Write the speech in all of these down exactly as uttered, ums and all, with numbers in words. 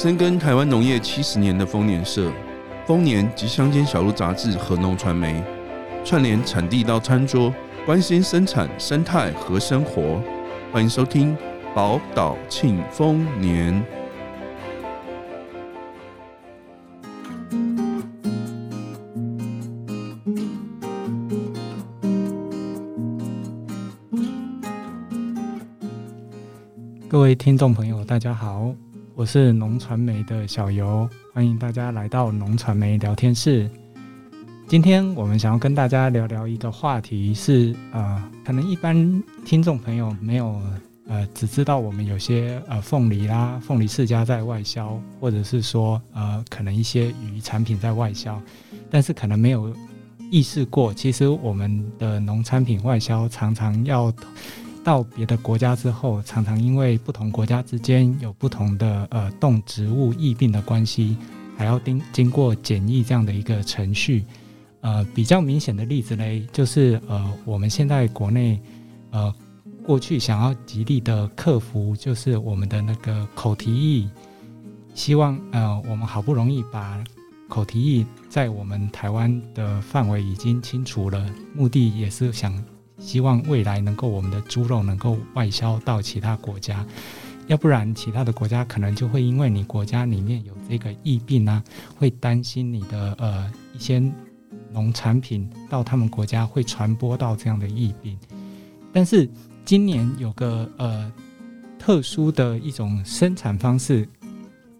深耕台湾农业七十年的丰年社，丰年及乡间小路杂志和农传媒，串联产地到餐桌，关心生产、生态和生活。欢迎收听宝岛庆丰年。各位听众朋友，大家好，我是农传媒的小游，欢迎大家来到农传媒聊天室。今天我们想要跟大家聊聊一个话题是，呃，可能一般听众朋友没有呃，只知道我们有些呃凤梨啦、凤梨世家在外销，或者是说呃，可能一些鱼产品在外销，但是可能没有意识过，其实我们的农产品外销常常要到别的国家之后，常常因为不同国家之间有不同的呃动植物疫病的关系，还要经经过检疫这样的一个程序。呃，比较明显的例子嘞，就是呃我们现在国内呃过去想要极力的克服，就是我们的那个口蹄疫，希望呃我们好不容易把口蹄疫在我们台湾的范围已经清除了，目的也是想。希望未来能够我们的猪肉能够外销到其他国家，要不然其他的国家可能就会因为你国家里面有这个疫病啊，会担心你的呃一些农产品到他们国家会传播到这样的疫病。但是今年有个呃特殊的一种生产方式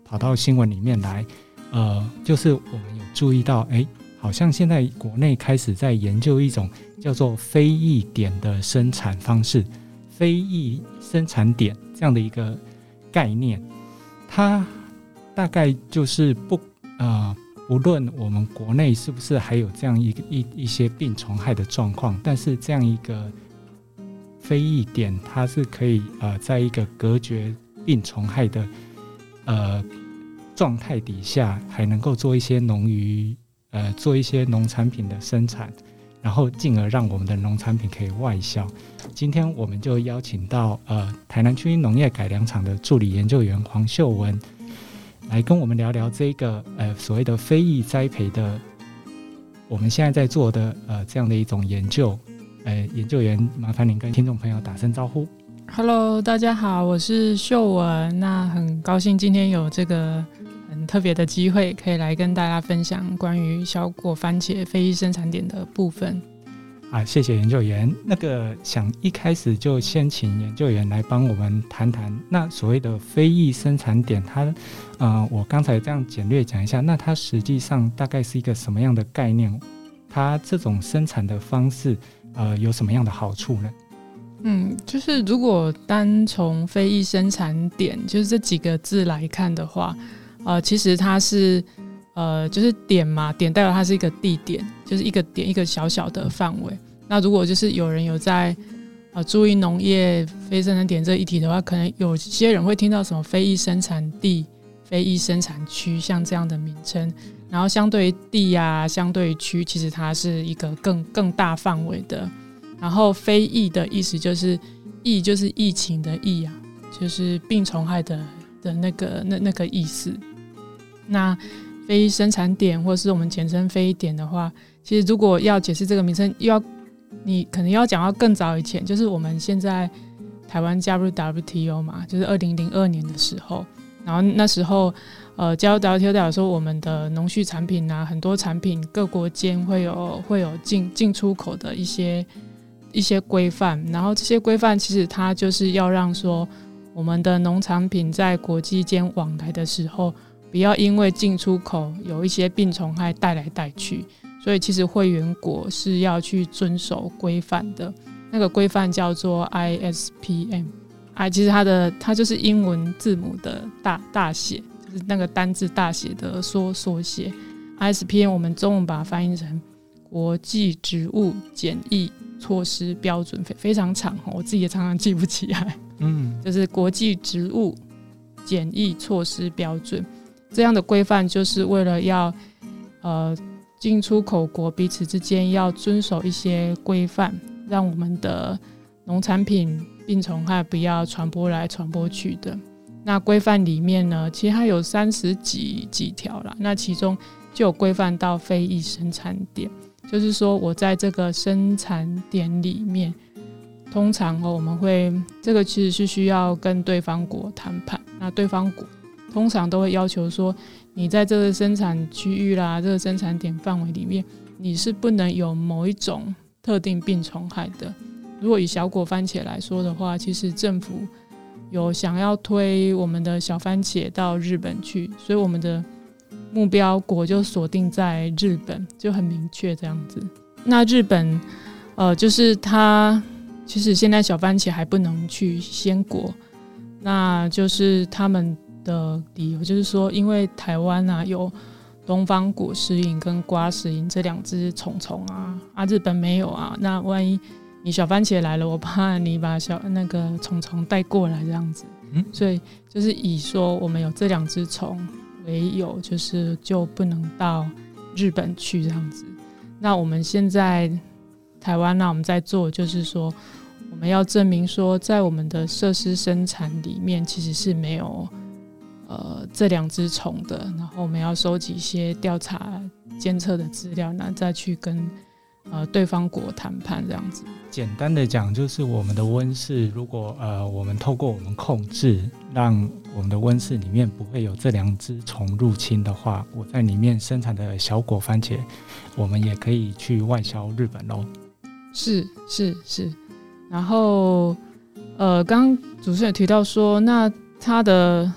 跑到新闻里面来，呃，就是我们有注意到，哎，好像现在国内开始在研究一种叫做非疫点的生产方式，非疫生产点这样的一个概念，它大概就是不呃不论我们国内是不是还有这样一个 一, 一些病虫害的状况，但是这样一个非疫点，它是可以呃在一个隔绝病虫害的呃状态底下，还能够做一些农渔呃做一些农产品的生产。然后进而让我们的农产品可以外销。今天我们就邀请到呃台南区农业改良场的助理研究员黄秀文来跟我们聊聊这个呃所谓的非疫栽培的，我们现在在做的呃这样的一种研究。呃，研究员，麻烦您跟听众朋友打声招呼。Hello， 大家好，我是秀文。那很高兴今天有这个。很特别的机会可以来跟大家分享关于小果番茄非疫生产点的部分啊，谢谢研究员。那个想一开始就先请研究员来帮我们谈谈那所谓的非疫生产点，它呃我刚才这样简略讲一下，那它实际上大概是一个什么样的概念，它这种生产的方式呃有什么样的好处呢？嗯，就是如果单从非疫生产点就是这几个字来看的话，呃，其实它是呃，就是点嘛，点代表它是一个地点，就是一个点一个小小的范围。那如果就是有人有在呃注意农业非生产点这一题的话，可能有些人会听到什么非疫生产地、非疫生产区像这样的名称。然后相对于地啊，相对于区，其实它是一个更更大范围的。然后非疫的意思就是疫就是疫情的疫啊，就是病虫害的的那个那那个意思。那非疫生产点或是我们简称非疫点的话，其实如果要解释这个名称，要你可能要讲到更早以前，就是我们现在台湾加入 W T O 嘛，就是二零零二年的时候，然后那时候呃加入 W T O 代表说我们的农畜产品啊，很多产品各国间会有会有进进出口的一些一些规范，然后这些规范其实它就是要让说我们的农产品在国际间往来的时候，不要因为进出口有一些病虫害带来带去，所以其实会员国是要去遵守规范的。那个规范叫做 I S P M， 其实它的它就是英文字母的 大, 大写，就是那个单字大写的缩缩写。I S P M 我们中文把它翻译成国际植物检疫措施标准，非常长，我自己也常常记不起来。嗯，就是国际植物检疫措施标准。这样的规范就是为了要呃进出口国彼此之间要遵守一些规范，让我们的农产品病虫害不要传播来传播去的。那规范里面呢，其实它有三十几几条啦，那其中就有规范到非裔生产点，就是说我在这个生产点里面，通常、哦、我们会这个其实是需要跟对方国谈判，那对方国通常都会要求说，你在这个生产区域啦，这个生产点范围里面，你是不能有某一种特定病虫害的。如果以小果番茄来说的话，其实政府有想要推我们的小番茄到日本去，所以我们的目标国就锁定在日本，就很明确这样子。那日本呃，就是它其实现在小番茄还不能去鲜果，那就是他们的理由就是说，因为台湾啊有东方果实蝇跟瓜实蝇这两只虫虫啊，啊日本没有啊，那万一你小番茄来了，我怕你把小那个虫虫带过来这样子、嗯，所以就是以说我们有这两只虫为由，就是就不能到日本去这样子。那我们现在台湾呢、啊，我们在做就是说，我们要证明说，在我们的设施生产里面其实是没有。呃，这两只虫的，然后我们要收集一些调查监测的资料，然后再去跟、呃、对方国谈判这样子。简单的讲，就是我们的温室，如果呃我们透过我们控制，让我们的温室里面不会有这两只虫入侵的话，我在里面生产的小果番茄，我们也可以去外销日本喽。是是是，然后呃，刚刚主持人提到说，那它的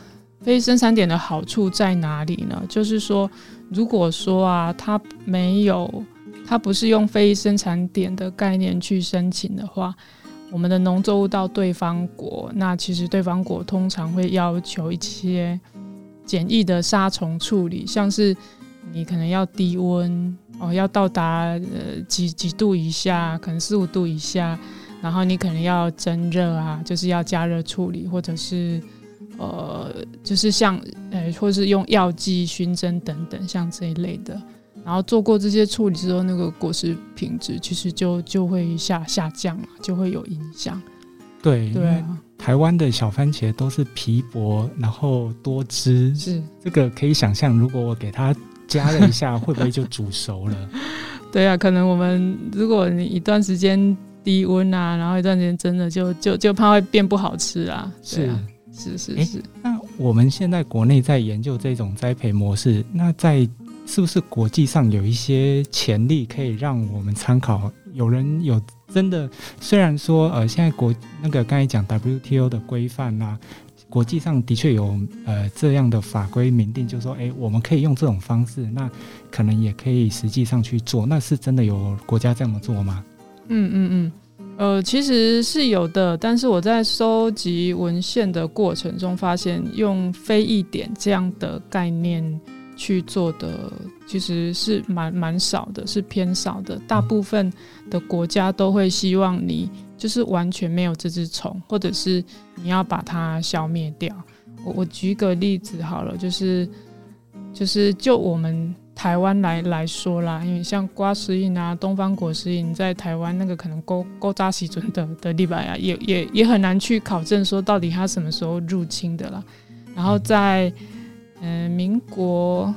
非生产点的好处在哪里呢？就是说，如果说啊，它没有，它不是用非生产点的概念去申请的话，我们的农作物到对方国，那其实对方国通常会要求一些简易的杀虫处理，像是你可能要低温哦，要到达、呃、几几度以下，可能四五度以下，然后你可能要蒸热啊，就是要加热处理，或者是。呃，就是像呃，或是用药剂熏蒸等等，像这一类的。然后做过这些处理之后，那个果实品质其实就就会下下降了，就会有影响。对对、啊，台湾的小番茄都是皮薄，然后多汁，是这个可以想象，如果我给它加了一下，会不会就煮熟了？对啊，可能我们如果你一段时间低温啊，然后一段时间蒸了，就就就怕会变不好吃啊。对啊是。是是是。那我们现在国内在研究这种栽培模式，那在是不是国际上有一些潜力可以让我们参考？有人有真的，虽然说呃，现在国那个刚才讲 W T O 的规范啊，国际上的确有呃这样的法规明定，就是说，哎，我们可以用这种方式，那可能也可以实际上去做。那是真的有国家这么做吗？嗯嗯嗯。呃，其实是有的，但是我在收集文献的过程中发现，用非裔点这样的概念去做的，其实是蛮蛮少的，是偏少的。大部分的国家都会希望你就是完全没有这只虫，或者是你要把它消灭掉。我我举个例子好了，就是就是就我们。台湾 来, 来说啦，因为像瓜实蝇啊、东方果实蝇在台湾那个可能勾勾扎时准的的例白啊，也也也很难去考证说到底它什么时候入侵的啦。然后在嗯、呃、民国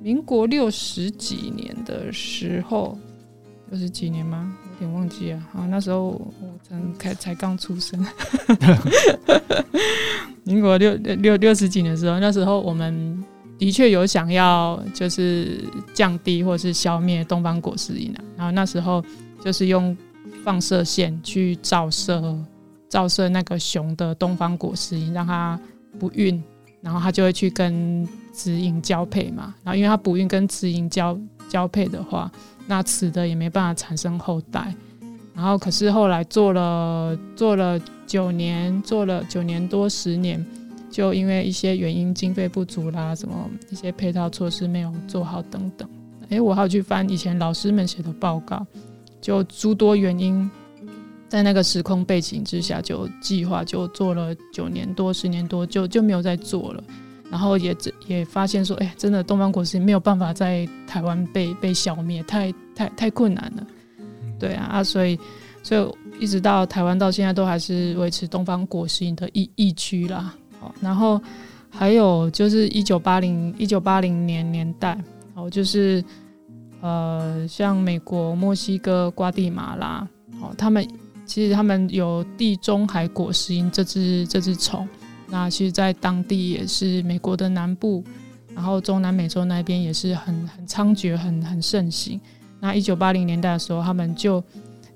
民国六十几年的时候，六十几年吗？有点忘记啊。啊，那时候我才才刚出生。民国六六六十几年的时候，那时候我们。的确有想要就是降低或是消灭东方果实蝇、啊、然后那时候就是用放射线去照射照射那个雄的东方果实蝇，让它不孕，然后它就会去跟雌蝇交配嘛。然后因为它不孕跟雌蝇 交, 交配的话，那雌的也没办法产生后代。然后可是后来做了做了九年，做了九年多十年。就因为一些原因，经费不足啦，什么一些配套措施没有做好等等。哎，我还要去翻以前老师们写的报告，就诸多原因，在那个时空背景之下，就计划就做了九年多、十年多，就就没有再做了。然后也也发现说，哎，真的东方果实没有办法在台湾被被消灭，太太太困难了。对啊，啊所以所以一直到台湾到现在都还是维持东方果实的疫疫区啦。然后还有就是一九八零年年代，就是呃，像美国、墨西哥、瓜地马拉，他们其实他们有地中海果实蝇这只这只虫，那其实在当地也是美国的南部，然后中南美洲那边也是很很猖獗，很很盛行。那一九八零年代的时候，他们就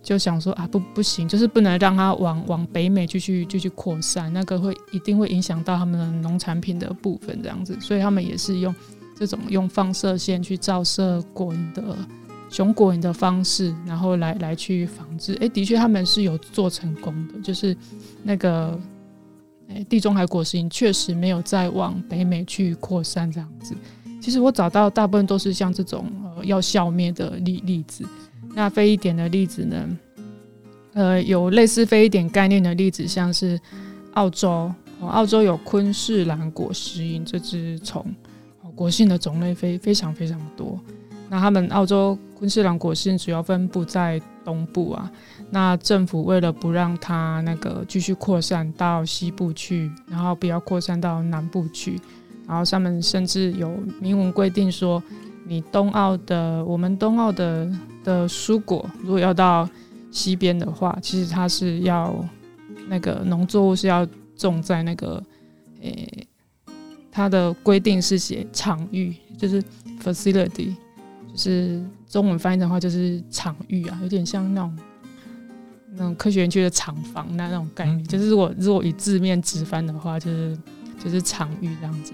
就想说啊，不不行，就是不能让它往往北美继续继续扩散，那个会一定会影响到他们的农产品的部分这样子，所以他们也是用这种用放射线去照射果蝇的熊果蝇的方式，然后来来去防治。哎，的确他们是有做成功的，就是那个地中海果实蝇确实没有再往北美去扩散这样子。其实我找到大部分都是像这种、呃、要消灭的 例, 例子。那非一点的例子呢，呃，有类似非一点概念的例子，像是澳洲、哦、澳洲有昆士兰果实蝇这只虫、哦、果性的种类非非常非常多。那他们澳洲昆士兰果实蝇主要分布在东部啊，那政府为了不让它那个继续扩散到西部去，然后不要扩散到南部去，然后他们甚至有明文规定说，你东澳的我们东澳的的蔬果如果要到西边的话，其实它是要那个农作物是要种在那个诶，它的规定是写场域，就是 facility， 就是中文翻译的话就是场域啊，有点像那种那种科学园区的厂房那那种概念，就是如果如果以字面直翻的话，就是就是场域这样子。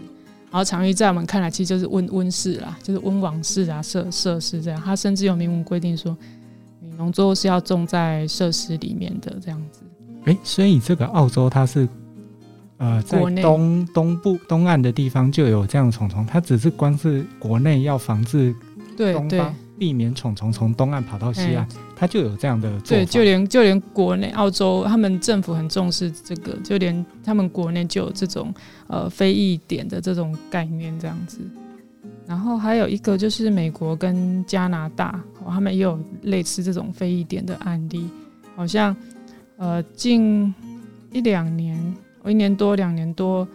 然后场域在我们看来其实就是温温室啦，就是温网室啊，设设施这样。它甚至有明文规定说，你农作物是要种在设施里面的这样子。哎，所以这个澳洲它是呃在东东部东岸的地方就有这样的虫虫，它只是光是国内要防治东方避免虫虫从东岸跑到西岸，它就有这样的做法。对，就连就连国内澳洲他们政府很重视这个，就连他们国内就有这种呃非疫点的这种概念这样子。然后还有一个就是美国跟加拿大、哦、他们也有类似这种非疫点的案例，好像呃近一两年一年多两年多，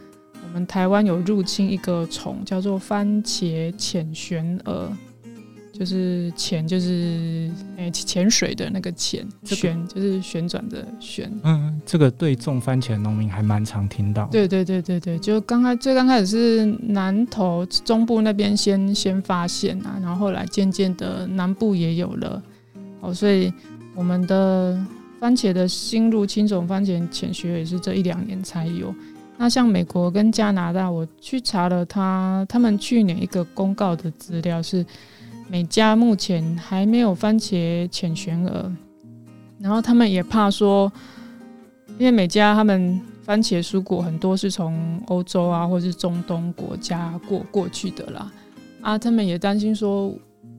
我们台湾有入侵一个虫叫做番茄浅旋蛾，就是潜就是诶潜水的那个潜、这个、旋就是旋转的旋。嗯，这个对种番茄农民还蛮常听到。对对对对对，就刚开最刚开始是南投中部那边先先发现啊，然后后来渐渐的南部也有了。好，所以我们的番茄的新入侵种番茄潜旋也是这一两年才有。那像美国跟加拿大，我去查了他他们去年一个公告的资料是，美加目前还没有番茄浅旋蛾，然后他们也怕说，因为美加他们番茄蔬果很多是从欧洲啊或是中东国家过过去的啦，啊，他们也担心说，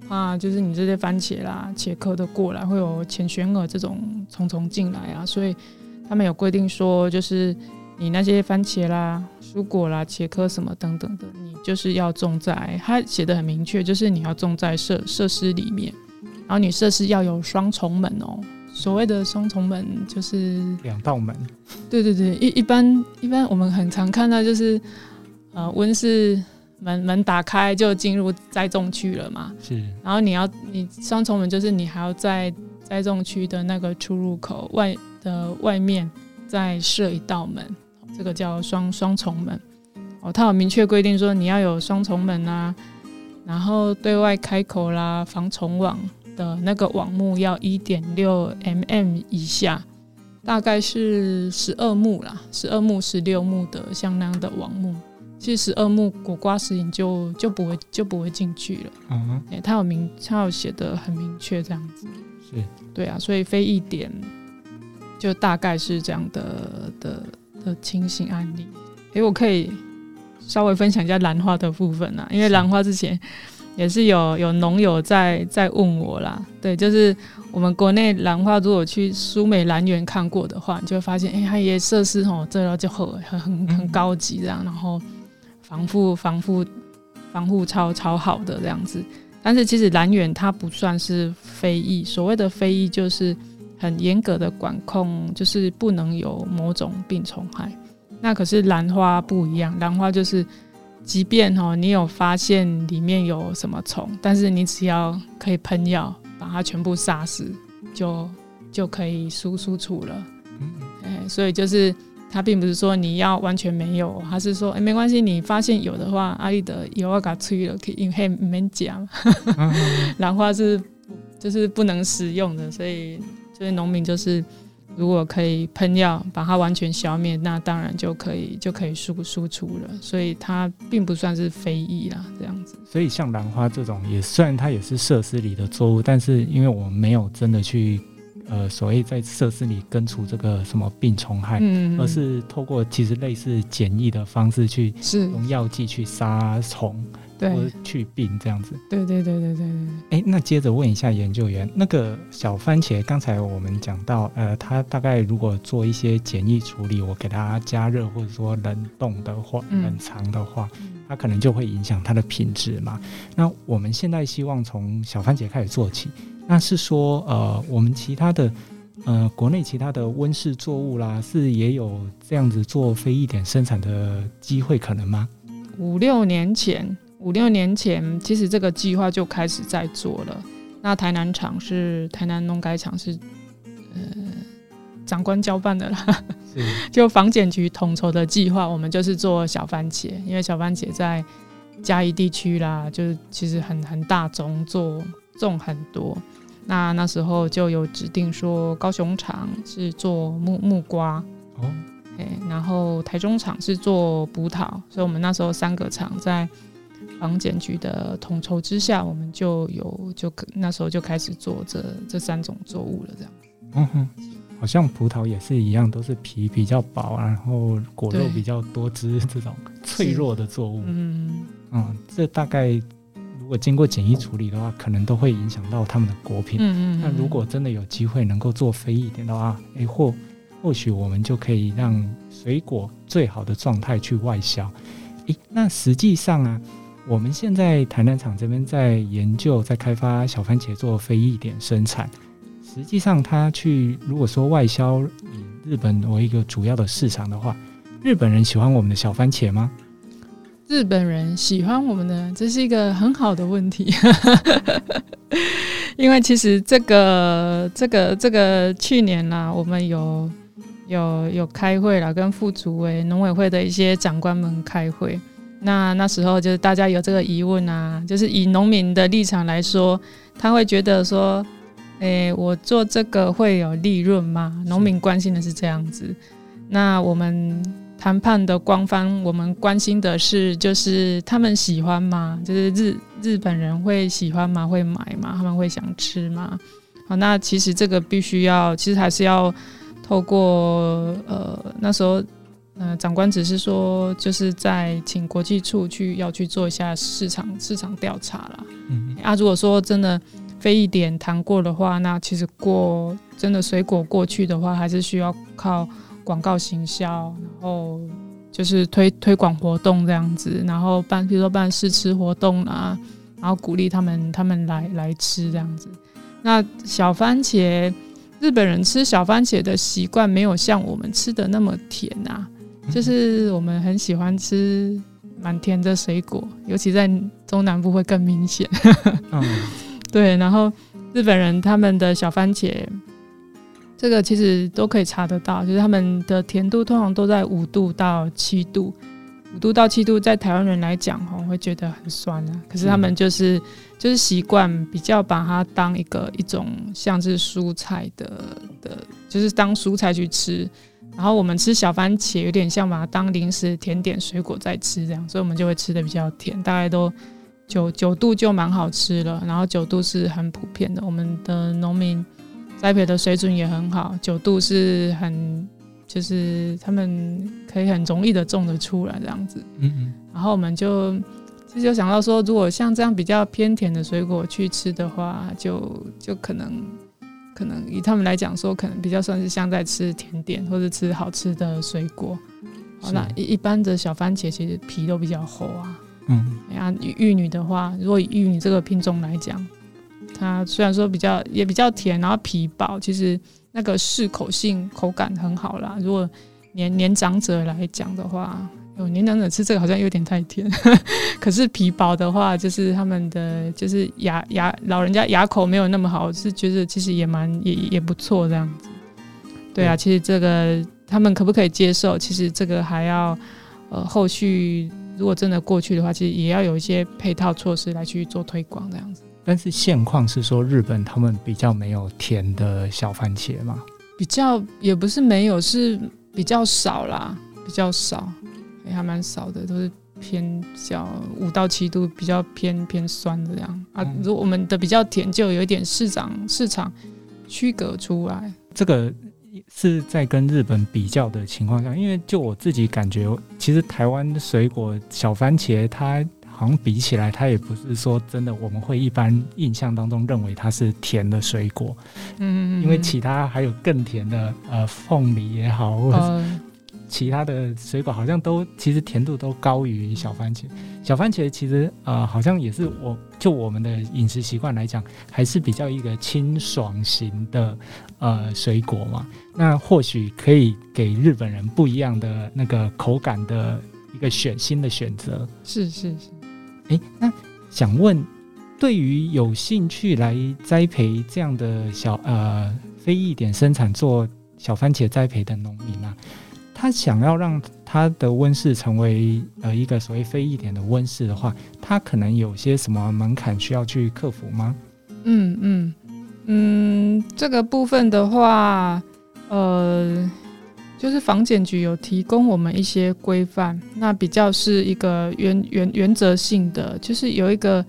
啊，就是你这些番茄啦、茄科的过来会有浅旋蛾这种虫虫进来啊，所以他们有规定说，就是你那些番茄啦、蔬果啦、茄科什么等等的，你就是要种在，它写得很明确，就是你要种在设设施里面，然后你设施要有双重门哦。所谓的双重门就是两道门。对对对，一一般一般我们很常看到就是，呃，温室门门打开就进入栽种区了嘛。是。然后你要你双重门就是你还要在栽种区的那个出入口外的外面再设一道门。这个叫双双重门、哦、它有明确规定说你要有双重门啊，然后对外开口啦，防虫网的那个网目要 一点六毫米 以下，大概是十二目啦，十二目十六目的像那样的网目，其实十二目果瓜实蝇就就不会就不会进去了、嗯欸、它有明它有写得很明确这样子。是，对啊，所以非一点就大概是这样的的的情形案例。诶，我可以稍微分享一下兰花的部分啦，因为兰花之前也是有有农友在在问我啦。对，就是我们国内兰花，如果去苏美兰园看过的话，你就会发现，哎，它也设施吼，这个就很很很高级这样，然后防护防护防护超超好的这样子。但是其实兰园它不算是非疫，所谓的非疫就是很严格的管控，就是不能有某种病虫害。那可是兰花不一样，兰花就是即便、哦、你有发现里面有什么虫，但是你只要可以喷药把它全部杀死，就就可以输输出了、嗯欸、所以就是它并不是说你要完全没有，它是说、欸、没关系，你发现有的话啊，你就药我给它吹下去，因为不用吃兰花是就是不能食用的，所以就是农民就是如果可以喷药把它完全消灭，那当然就可以就可以输输出了，所以它并不算是非议啦，这样子。所以像兰花这种，也虽然它也是设施里的作物，但是因为我没有真的去呃所谓在设施里根除这个什么病虫害、嗯、而是透过其实类似简易的方式去用药剂去杀虫或者去病这样子。对对对对 对, 对、欸、那接着问一下研究员，那个小番茄刚才我们讲到呃，它大概如果做一些简易处理，我给它加热或者说冷冻的话、嗯、冷藏的话，它可能就会影响它的品质嘛。那我们现在希望从小番茄开始做起，那是说呃，我们其他的呃，国内其他的温室作物啦，是也有这样子做非疫点生产的机会可能吗？五六年前五六年前其实这个计划就开始在做了，那台南厂是台南农改厂是、呃、长官交办的啦就防检局统筹的计划，我们就是做小番茄，因为小番茄在嘉义地区啦，就是其实 很, 很大种做种很多，那那时候就有指定说高雄厂是做 木, 木瓜、哦、然后台中厂是做葡萄，所以我们那时候三个厂在防检局的统筹之下，我们就有就那时候就开始做 这, 这三种作物了，这样。嗯哼，好像葡萄也是一样，都是皮比较薄、啊、然后果肉比较多汁这种脆弱的作物。嗯嗯，这大概如果经过简易处理的话，可能都会影响到他们的果品。嗯嗯嗯，那如果真的有机会能够做非一点的话，哎，或或许我们就可以让水果最好的状态去外销。哎，那实际上啊，我们现在台南厂这边在研究在开发小番茄做非疫点生产，实际上它去如果说外销以日本为一个主要的市场的话，日本人喜欢我们的小番茄吗？日本人喜欢我们的，这是一个很好的问题因为其实这个这个这个去年啦，我们有有有开会啦，跟副主委农委会的一些长官们开会，那那时候就是大家有这个疑问啊，就是以农民的立场来说，他会觉得说，诶，我做这个会有利润吗？农民关心的是这样子。那我们谈判的官方，我们关心的是，就是他们喜欢吗？就是 日, 日本人会喜欢吗？会买吗？他们会想吃吗？好，那其实这个必须要，其实还是要透过呃那时候。呃，长官只是说，就是在请国际处去要去做一下市场市场调查啦。嗯啊，如果说真的非疫点谈过的话，那其实过真的水果过去的话，还是需要靠广告行销，然后就是推推广活动这样子，然后办，比如说办试吃活动啊，然后鼓励他们他们来来吃这样子。那小番茄，日本人吃小番茄的习惯没有像我们吃的那么甜啊。就是我们很喜欢吃蛮甜的水果，尤其在中南部会更明显、嗯、对，然后日本人他们的小番茄这个其实都可以查得到，就是他们的甜度通常都在五度到七度，五度到七度在台湾人来讲会觉得很酸、啊、可是他们就是、嗯、就是习惯比较把它当一个一种像是蔬菜 的, 的就是当蔬菜去吃，然后我们吃小番茄有点像把它当零食甜点水果在吃这样，所以我们就会吃的比较甜，大概都 九, 九度就蛮好吃了，然后九度是很普遍的，我们的农民栽培的水准也很好，九度是很就是他们可以很容易的种得出来这样子。嗯嗯，然后我们就其实就想到说，如果像这样比较偏甜的水果去吃的话，就就可能可能以他们来讲说，可能比较算是像在吃甜点或者吃好吃的水果。好，那一般的小番茄其实皮都比较厚啊。嗯，啊，玉女的话，如果以玉女这个品种来讲，它虽然说比较也比较甜，然后皮薄，其实那个适口性口感很好啦。如果年年长者来讲的话，有年长者吃这个好像有点太甜可是皮薄的话，就是他们的就是牙牙老人家牙口没有那么好，是觉得其实也蛮也也不错这样子。对啊，其实这个他们可不可以接受，其实这个还要呃后续如果真的过去的话，其实也要有一些配套措施来去做推广这样子。但是现况是说日本他们比较没有甜的小番茄吗？比较也不是没有，是比较少啦，比较少。欸、还蛮少的，都是偏较五到七度，比较偏偏酸的这样啊。如果我们的比较甜，就有一点市场市场区隔出来。这个是在跟日本比较的情况下，因为就我自己感觉，其实台湾的水果小番茄，它好像比起来，它也不是说真的，我们会一般印象当中认为它是甜的水果。嗯， 嗯， 嗯，因为其他还有更甜的，呃，凤梨也好，或者呃其他的水果好像都其实甜度都高于小番茄。小番茄其实呃好像也是我就我们的饮食习惯来讲，还是比较一个清爽型的呃水果嘛。那或许可以给日本人不一样的那个口感的一个选新的选择。是是是。哎，那想问，对于有兴趣来栽培这样的小呃非裔点生产做小番茄栽培的农民啊，他想要让他的温室成为、呃、一个所谓非一点的温室的话，他可能有些什么门槛需要去克服吗？嗯嗯嗯，这个部分的话，呃，就是防检局有提供我们一些规范，那比较是一个 原, 原, 原则性的，就是有一个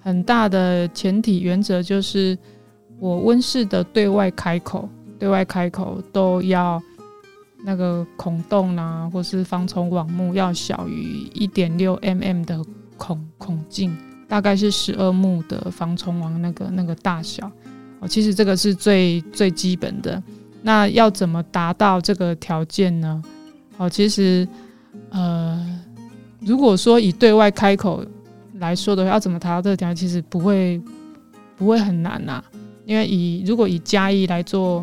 很大的前提原则，就是我温室的对外开口，对外开口都要。那个孔洞啊，或是防虫网目要小于 一点六毫米 的 孔, 孔径，大概是十二目的防虫网那个那个大小、哦、其实这个是最最基本的。那要怎么达到这个条件呢？哦，其实呃，如果说以对外开口来说的话，要怎么达到这个条件，其实不会不会很难啊，因为以如果以嘉义来做，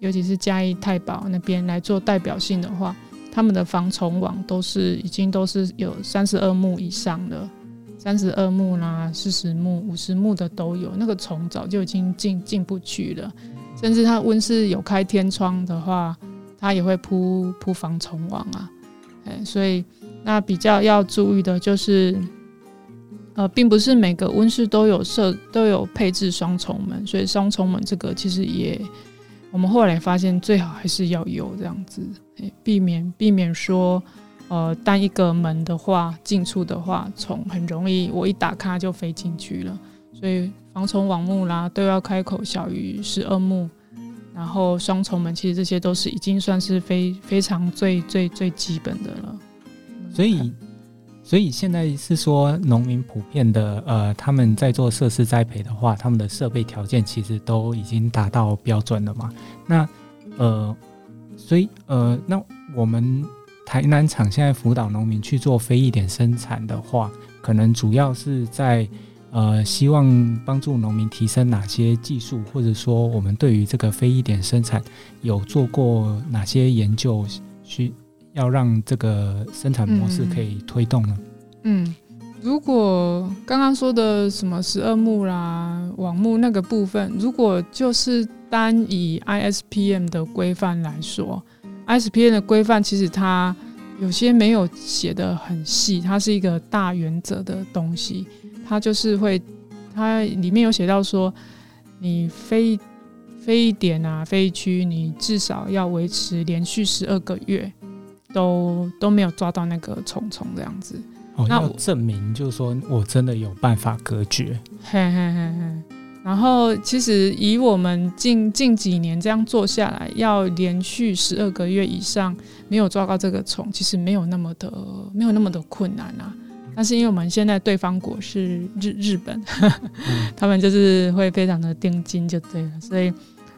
尤其是嘉义太保那边来做代表性的话，他们的防虫网都是已经都是有三十二目以上的，三十二目啦、四十目、五十目的都有，那个虫早就已经进进不去了。甚至他温室有开天窗的话，他也会铺铺防虫网啊。所以那比较要注意的就是，呃，并不是每个温室都有设都有配置双重门，所以双重门这个其实也。我们后来发现最好还是要有这样子，避免避免说呃，单一个门的话，进出的话，虫很容易我一打开就飞进去了。所以防虫网目啦，对外开口小于十二目，然后双重门，其实这些都是已经算是 非, 非常最最最基本的了。所以所以现在是说农民普遍的呃，他们在做设施栽培的话，他们的设备条件其实都已经达到标准了嘛。那呃，所以呃，那我们台南厂现在辅导农民去做非一点生产的话，可能主要是在呃，希望帮助农民提升哪些技术，或者说我们对于这个非一点生产有做过哪些研究需要让这个生产模式可以推动呢？嗯，嗯如果刚刚说的什么十二目啦、网目那个部分，如果就是单以 I S P M 的规范来说 ，I S P M 的规范其实它有些没有写得很细，它是一个大原则的东西，它就是会，它里面有写到说，你非非一点啊、非一区，你至少要维持连续十二个月。都, 都没有抓到那个虫虫这样子、哦、那要证明就是说我真的有办法隔绝。嘿嘿嘿嘿，然后其实以我们 近, 近几年这样做下来，要连续十二个月以上没有抓到这个虫，其实没有那么的没有那么的困难啊。但是因为我们现在对方国是 日, 日本呵呵、嗯、他们就是会非常的盯紧就对了，所以、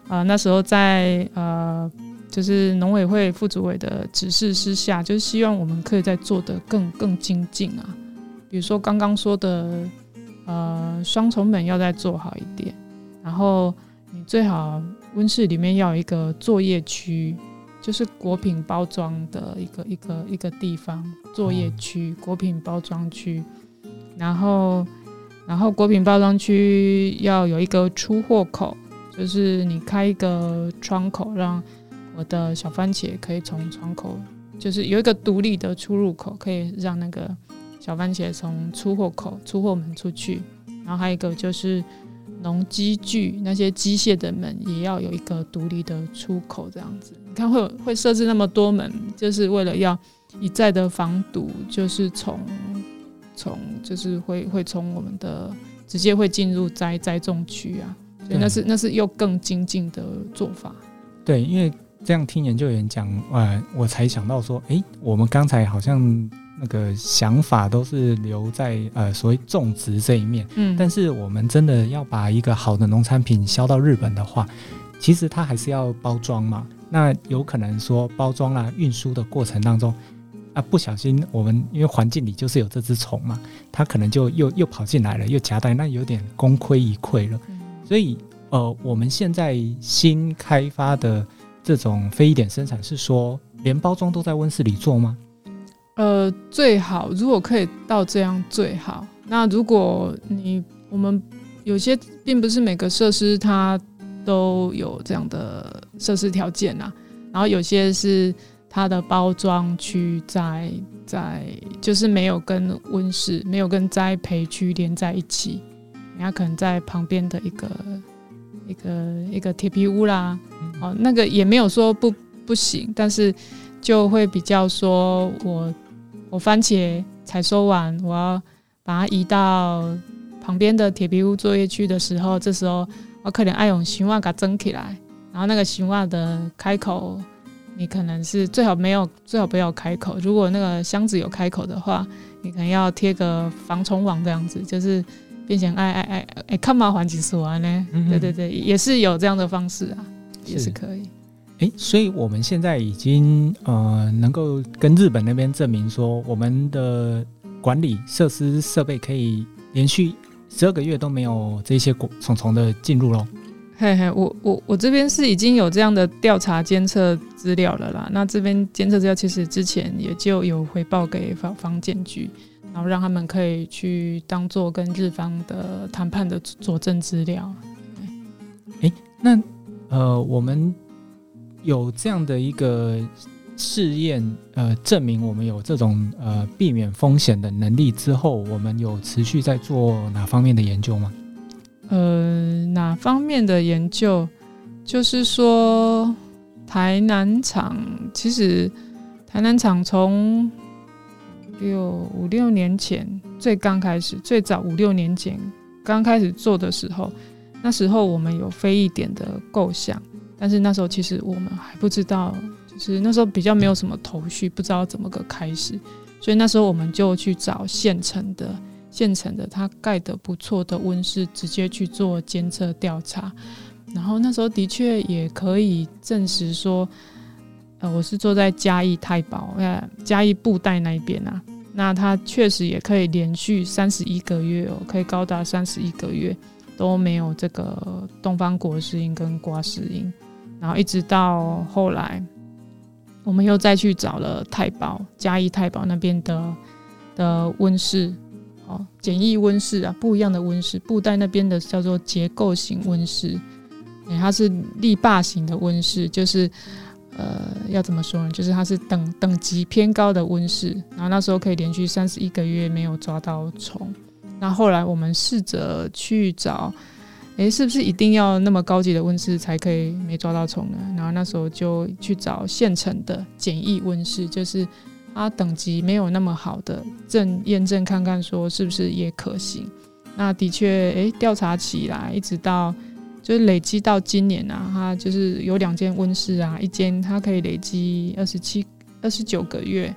呃、那时候在呃就是农委会副主委的指示之下，就是希望我们可以再做得更更精进啊，比如说刚刚说的呃双重门要再做好一点，然后你最好温室里面要有一个作业区，就是果品包装的一个一个一个地方，作业区、果品包装区，然后然后果品包装区要有一个出货口，就是你开一个窗口，让我的小番茄可以从窗口，就是有一个独立的出入口，可以让那个小番茄从出货口、出货门出去。然后还有一个就是农机具，那些机械的门也要有一个独立的出口，这样子。你看 会, 会设置那么多门，就是为了要一再的防堵，就是从从就是会会从我们的直接会进入栽栽种区啊，所以那是那是又更精进的做法。对，因为这样听研究员讲，呃，我才想到说，哎，我们刚才好像。那个想法都是留在呃所谓种植这一面、嗯、但是我们真的要把一个好的农产品销到日本的话，其实它还是要包装嘛，那有可能说包装啦、啊、运输的过程当中啊，不小心我们因为环境里就是有这只虫嘛，它可能就又又跑进来了，又夹带，那有点功亏一篑了、嗯、所以呃我们现在新开发的这种非一点生产是说连包装都在温室里做吗？呃，最好如果可以到这样最好。那如果你我们有些并不是每个设施它都有这样的设施条件啊，然后有些是它的包装区在在就是没有跟温室、没有跟栽培区连在一起，人家可能在旁边的一个一个一个铁皮屋啦，哦，那个也没有说不不行，但是就会比较说我。我番茄采收完，我要把它移到旁边的铁皮屋作业区的时候，这时候我可能要用箱仔给它装起来，然后那个箱仔的开口，你可能是最好没有，最好不要开口。如果那个箱子有开口的话，你可能要贴个防虫网这样子，就是变成哎哎哎哎，看麻烦几十万呢？对对对，也是有这样的方式啊，也是可以。诶，所以我们现在已经呃能够跟日本那边证明说，我们的管理设施设备可以连续十二个月都没有这些虫虫的进入咯。嘿嘿，我我我这边是已经有这样的调查监测资料了啦。那这边监测资料其实之前也就有回报给防检局，然后让他们可以去当作跟日方的谈判的佐证资料。诶，那呃我们有这样的一个试验，呃，证明我们有这种呃避免风险的能力之后，我们有持续在做哪方面的研究吗？呃，哪方面的研究？就是说，台南厂其实台南厂从六五六年前最刚开始，最早五六年前刚开始做的时候，那时候我们有非一点的构想。但是那时候其实我们还不知道，就是那时候比较没有什么头绪，不知道怎么个开始，所以那时候我们就去找现成的现成的它盖得不错的温室，直接去做监测调查。然后那时候的确也可以证实说，呃，我是坐在嘉义太保、呃、嘉义布袋那一边啊，那它确实也可以连续三十一个月哦，可以高达三十一个月都没有这个东方果实蝇跟瓜石蝇。然后一直到后来我们又再去找了太保嘉义太保那边的的温室、哦、简易温室啊，不一样的温室。布袋那边的叫做结构型温室、欸、它是立坝型的温室，就是呃要怎么说呢，就是它是等等级偏高的温室。然后那时候可以连续三十一个月没有抓到虫。那后来我们试着去找，诶，是不是一定要那么高级的温室才可以没抓到虫呢？然后那时候就去找现成的简易温室，就是它等级没有那么好的，正验证看看说是不是也可行。那的确，诶，调查起来一直到就是累积到今年啊，它就是有两间温室啊，一间它可以累积二十七、二十九个月。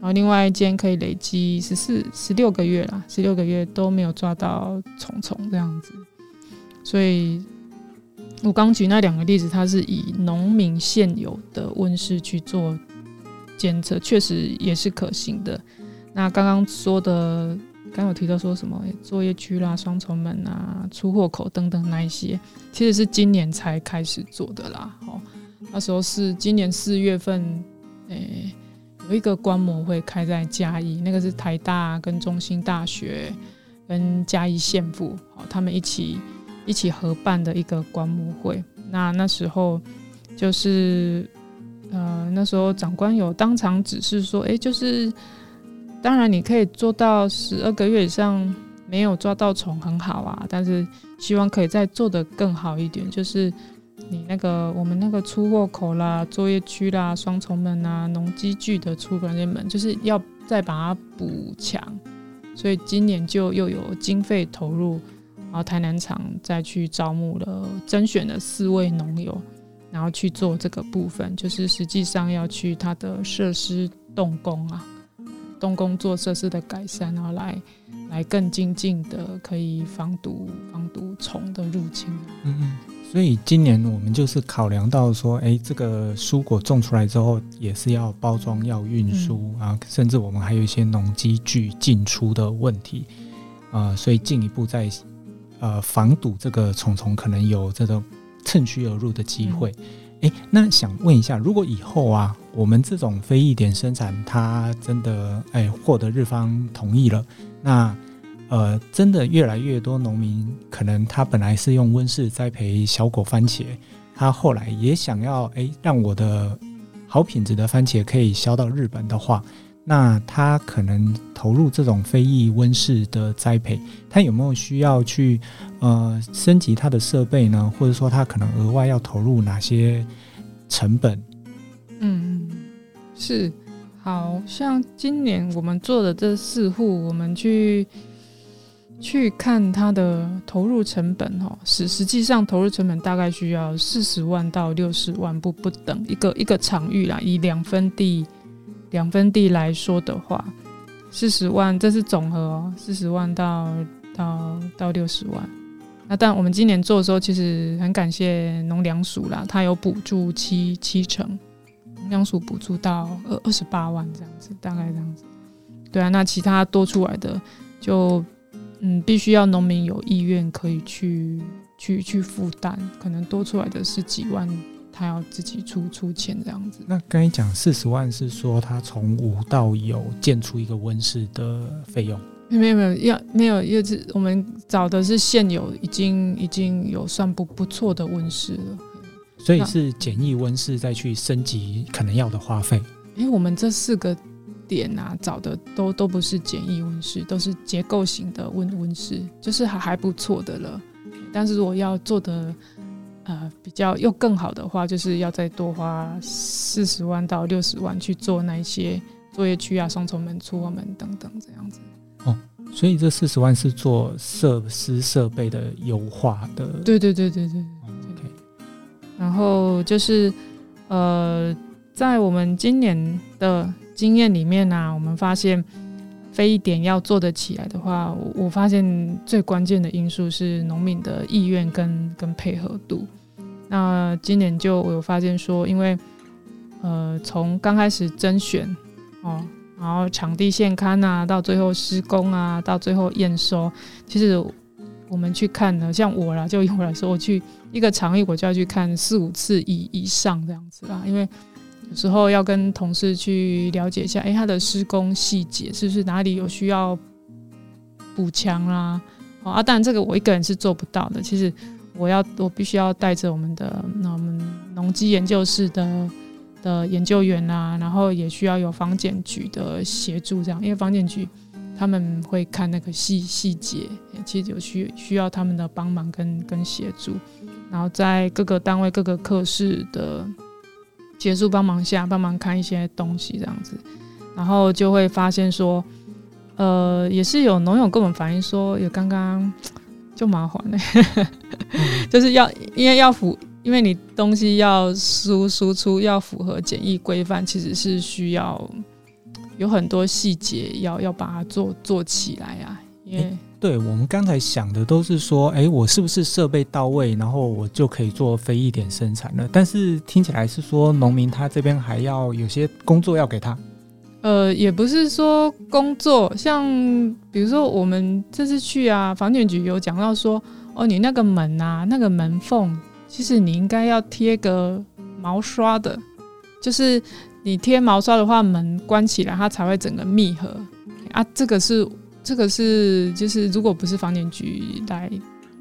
然后另外一间可以累积十四、十六个月啦，十六个月都没有抓到虫虫这样子。所以我刚举那两个例子，它是以农民现有的温室去做监测，确实也是可行的。那刚刚说的，刚有提到说什么作业区啦、双重门啊、出货口等等那一些，其实是今年才开始做的啦。那时候是今年四月份、欸、有一个观摩会开在嘉义，那个是台大跟中兴大学跟嘉义县府他们一起一起合办的一个观摩会。那那时候就是呃，那时候长官有当场指示说，哎，就是当然你可以做到十二个月以上没有抓到虫很好啊，但是希望可以再做得更好一点，就是你那个我们那个出货口啦、作业区啦、双重门啊、农机具的出关键门，就是要再把它补强。所以今年就又有经费投入，然后台南厂再去招募了甄选了四位农友，然后去做这个部分，就是实际上要去它的设施动工啊，动工做设施的改善，然后来来更精进的可以防毒防毒虫的入侵。嗯嗯，所以今年我们就是考量到说，哎，这个蔬果种出来之后也是要包装、要运输、嗯、啊，甚至我们还有一些农机具进出的问题啊、呃，所以进一步在呃防堵这个虫虫可能有这种趁虚而入的机会。哎、嗯，那想问一下，如果以后啊，我们这种非疫点生产，它真的哎获得日方同意了，那呃，真的越来越多农民，可能他本来是用温室栽培小果番茄，他后来也想要诶让我的好品质的番茄可以销到日本的话，那他可能投入这种非疫温室的栽培，他有没有需要去呃升级他的设备呢？或者说他可能额外要投入哪些成本？嗯，是，好像今年我们做的这四户，我们去。去看它的投入成本、哦、实际上投入成本大概需要四十万到六十万 不, 不等一个一个场域啦，以两分地两分地来说的话，四十万，这是总和哦，四十万到六十万。那但我们今年做的时候其实很感谢农粮署啦，它有补助七七成，农粮署补助到二十八万这样子，大概这样子。对啊，那其他多出来的就嗯，必须要农民有意愿可以去去去负担，可能多出来的是几万，他要自己出出钱这样子。那刚才讲四十万是说他从无到有建出一个温室的费用？没有没有，要没有，因为我们找的是现有已经已经有算不不错的温室了，所以是简易温室再去升级可能要的花费。因为我们这四个。点啊，找的都都不是简易温室，都是结构型的温温室，就是还还不错的了。但是如果要做的呃比较又更好的话，就是要再多花四十万到六十万去做那一些作业区啊、双重门、出货门等等这样子。哦，所以这四十万是做设施设备的优化的。对对对对对。哦 okay、然后就是呃，在我们今年的。经验里面啊，我们发现非疫点要做得起来的话， 我, 我发现最关键的因素是农民的意愿 跟, 跟配合度。那今年就我有发现说，因为呃从刚开始甄选、哦、然后场地现勘啊，到最后施工啊，到最后验收，其实我们去看呢，像我啦，就以我来说，我去一个场域我就要去看四五次 以, 以上这样子啦，因为有时候要跟同事去了解一下，哎，他的施工细节是不是哪里有需要补强啦、啊？啊，当然这个我一个人是做不到的。其实我要我必须要带着我们的那我们农机研究室的的研究员啦、啊，然后也需要有防检局的协助，这样，因为防检局他们会看那个细细节，其实有需需要他们的帮忙跟跟协助，然后在各个单位各个科室的。协助帮忙下，帮忙看一些东西这样子，然后就会发现说，呃，也是有农友跟我们反映说，也刚刚就麻烦了、欸嗯，就是要因为要符，因为你东西要输输出要符合检疫规范，其实是需要有很多细节要要把它做做起来啊，因为。欸对，我们刚才想的都是说，哎，我是不是设备到位，然后我就可以做非疫点生产了？但是听起来是说，农民他这边还要有些工作要给他。呃，也不是说工作，像比如说我们这次去啊，防检局有讲到说，哦，你那个门啊，那个门缝，其实你应该要贴个毛刷的，就是你贴毛刷的话门关起来它才会整个密合啊，这个是这个是就是如果不是房检局来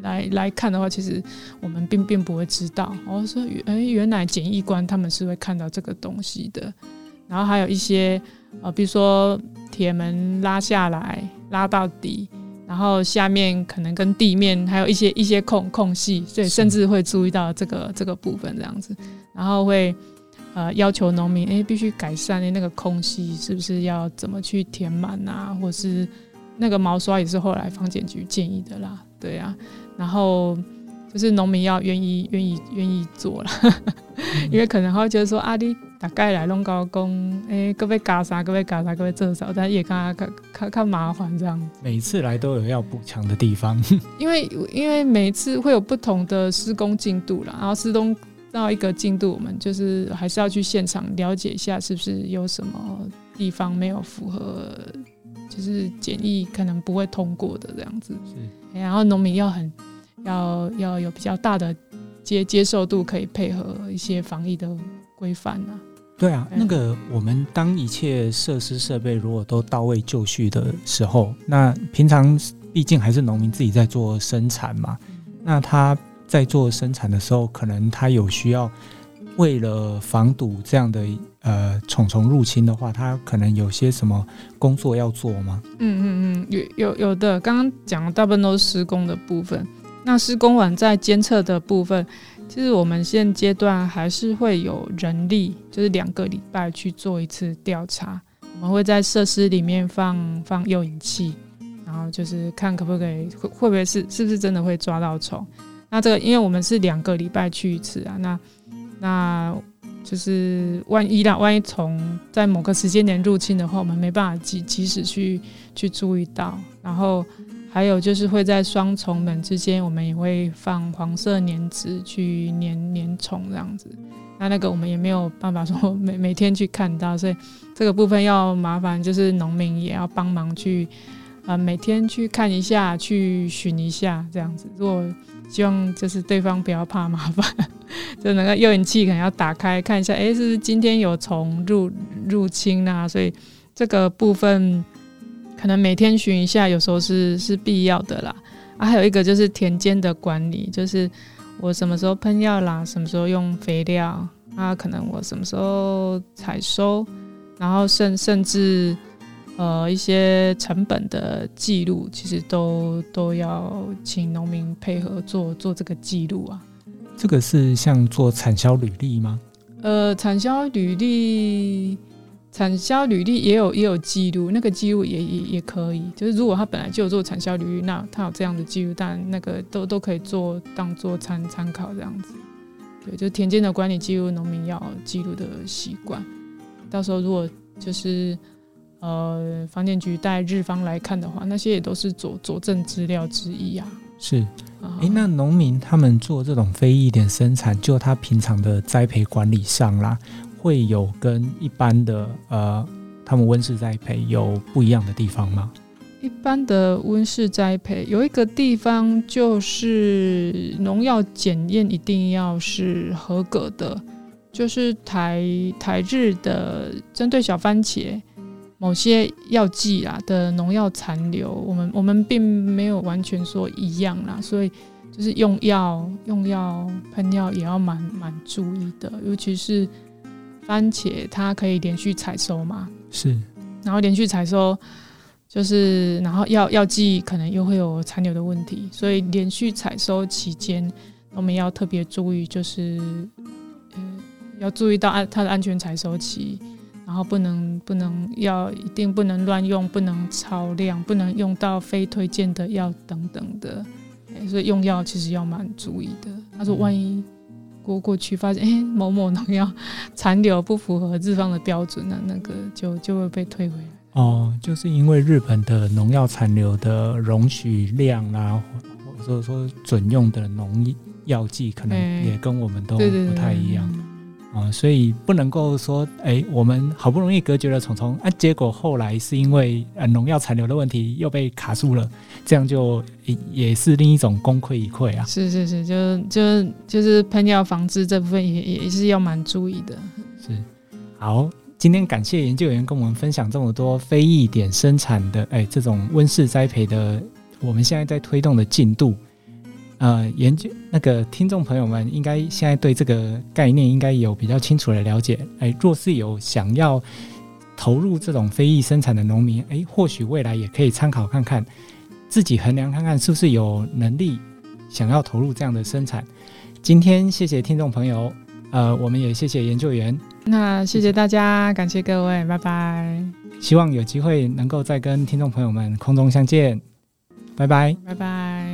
来来看的话，其实我们并并不会知道。我说，欸，原来检疫官他们是会看到这个东西的。然后还有一些呃，比如说铁门拉下来拉到底，然后下面可能跟地面还有一些一些空空隙，所以甚至会注意到这个这个部分这样子。然后会呃要求农民，欸，必须改善那个空隙是不是要怎么去填满啊，或是那个毛刷也是后来房检局建议的啦，对啊。然后就是农民要愿意愿意愿意做啦因为可能他会觉得说啊，你大概来弄高工，哎，各位加啥，各位加啥，各位做啥，但也看看看看麻烦这样。每次来都有要补强的地方，因为因为每次会有不同的施工进度啦，然后施工到一个进度，我们就是还是要去现场了解一下，是不是有什么地方没有符合。就是检疫可能不会通过的这样子，然后农民要很要要有比较大的 接, 接受度，可以配合一些防疫的规范啊。对啊，那个我们当一切设施设备如果都到位就绪的时候，那平常毕竟还是农民自己在做生产嘛，那他在做生产的时候，可能他有需要为了防堵这样的呃虫虫入侵的话，他可能有些什么工作要做吗？嗯嗯嗯，有有有的。刚刚讲的大部分都是施工的部分。那施工完在监测的部分，其实我们现阶段还是会有人力，就是两个礼拜去做一次调查。我们会在设施里面放放诱引器，然后就是看可不可以会不会是是不是真的会抓到虫。那这个因为我们是两个礼拜去一次啊，那。那就是万一啦，万一虫在某个时间点入侵的话，我们没办法及时去去注意到。然后还有就是会在双重门之间，我们也会放黄色粘纸去粘粘虫这样子。那那个我们也没有办法说每每天去看到，所以这个部分要麻烦就是农民也要帮忙去啊、呃、每天去看一下，去巡一下这样子。如果希望就是对方不要怕麻烦，就那个诱引器可能要打开看一下，哎，是不是今天有虫入入侵啊？所以这个部分可能每天巡一下，有时候是是必要的啦。啊，还有一个就是田间的管理，就是我什么时候喷药啦，什么时候用肥料啊，可能我什么时候采收，然后甚甚至呃，一些成本的记录，其实都都要请农民配合做做这个记录啊。这个是像做产销履历吗？呃，产销履历，产销履历也有也有记录，那个记录也也也可以。就是如果他本来就有做产销履历，那他有这样的记录，但那个都都可以做当做参参考这样子。对，就田间的管理记录，农民要记录的习惯。到时候如果就是。呃，房检局带日方来看的话，那些也都是佐佐证资料之一啊。是，欸，那农民他们做这种非疫点生产，就他平常的栽培管理上啦，会有跟一般的呃，他们温室栽培有不一样的地方吗？一般的温室栽培有一个地方就是农药检验一定要是合格的，就是台台日的针对小番茄。某些药剂啦的农药残留，我们我们并没有完全说一样啦，所以就是用药用药喷药也要蛮蛮注意的，尤其是番茄，它可以连续采收嘛，是，然后连续采收就是然后药药剂可能又会有残留的问题，所以连续采收期间，我们要特别注意，就是、呃、要注意到它的安全采收期。然后不能不能要一定不能乱用，不能超量，不能用到非推荐的药等等的，所以用药其实要蛮注意的。他说万一过过去发现哎某某农药残留不符合日方的标准，那那个就就会被退回来。哦，就是因为日本的农药残留的容许量啦，或者说准用的农药剂可能也跟我们都不太一样。对对对对，呃、所以不能够说哎，我们好不容易隔绝了虫虫、啊、结果后来是因为、呃、农药残留的问题又被卡住了，这样就也是另一种功亏一篑啊。是是是，就就就是喷药防治这部分 也, 也是要蛮注意的。是，好，今天感谢研究员跟我们分享这么多非疫点生产的哎这种温室栽培的我们现在在推动的进度。呃，研究那个听众朋友们应该现在对这个概念应该有比较清楚的了解。哎，若是有想要投入这种非疫生产的农民，哎，或许未来也可以参考看看，自己衡量看看是不是有能力想要投入这样的生产。今天谢谢听众朋友，呃，我们也谢谢研究员。那谢谢大家，感谢各位，拜拜。希望有机会能够再跟听众朋友们空中相见，拜拜，拜拜。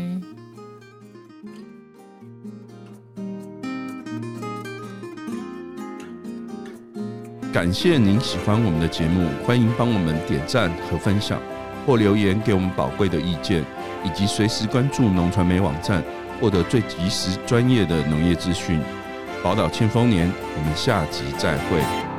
感谢您喜欢我们的节目，欢迎帮我们点赞和分享，或留言给我们宝贵的意见，以及随时关注农传媒网站，获得最及时专业的农业资讯。宝岛庆丰年，我们下集再会。